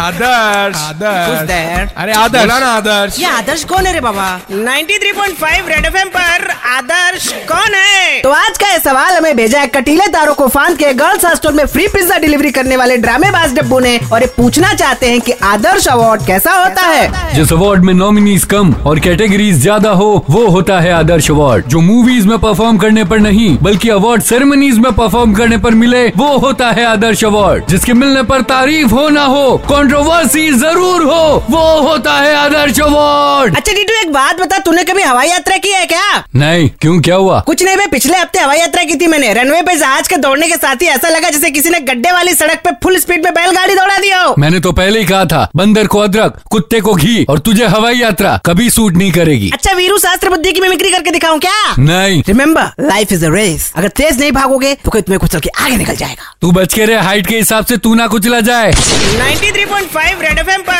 आदर्श आदर्श अरे आदर्श बोला ना आदर्श। ये आदर्श कौन है रे बाबा? 93.5 रेड एफएम पर आदर्श कौन है? तो आज का ये सवाल हमें भेजा है कटीले तारों को फांद के गर्ल्स हॉस्टल में फ्री पिज्जा डिलीवरी करने वाले ड्रामेबाज डब्बू ने, और ये पूछना चाहते हैं कि आदर्श अवार्ड कैसा होता है? जिस अवार्ड में नॉमिनीज कम और कैटेगरीज ज्यादा हो वो होता है आदर्श अवार्ड। जो मूवीज में परफॉर्म करने पर नहीं बल्कि अवार्ड सेरेमनीज में परफॉर्म करने पर मिले वो होता है आदर्श अवार्ड। जिसके मिलने पर तारीफ हो ना हो, कंट्रोवर्सी जरूर हो, वो होता है आदर्श अवार्ड। अच्छा टीटू एक बात बता, तूने कभी हवाई यात्रा की है क्या? नहीं, क्यों क्या हुआ? कुछ नहीं भाई, पिछले हफ्ते हवाई यात्रा की थी मैंने। रनवे पे जहाज के दौड़ने के साथ ही ऐसा लगा जैसे किसी ने गड्ढे वाली सड़क पे फुल स्पीड में बैलगाड़ी दौड़ा दी हो। मैंने तो पहले ही कहा था बंदर को अदरक कुत्ते को घी, और तुझे हवाई यात्रा कभी सूट नहीं करेगी। अच्छा वीरू शास्त्र बुद्धि की मिमिक्री करके दिखाऊं क्या? नहीं। Remember life is a race, अगर तेज नहीं भागोगे तो कोई तुम्हें कुचल के आगे निकल जाएगा। तू बच के रहे, हाइट के हिसाब से तू ना कुचला जाए। 93.5 रेड एफएम पर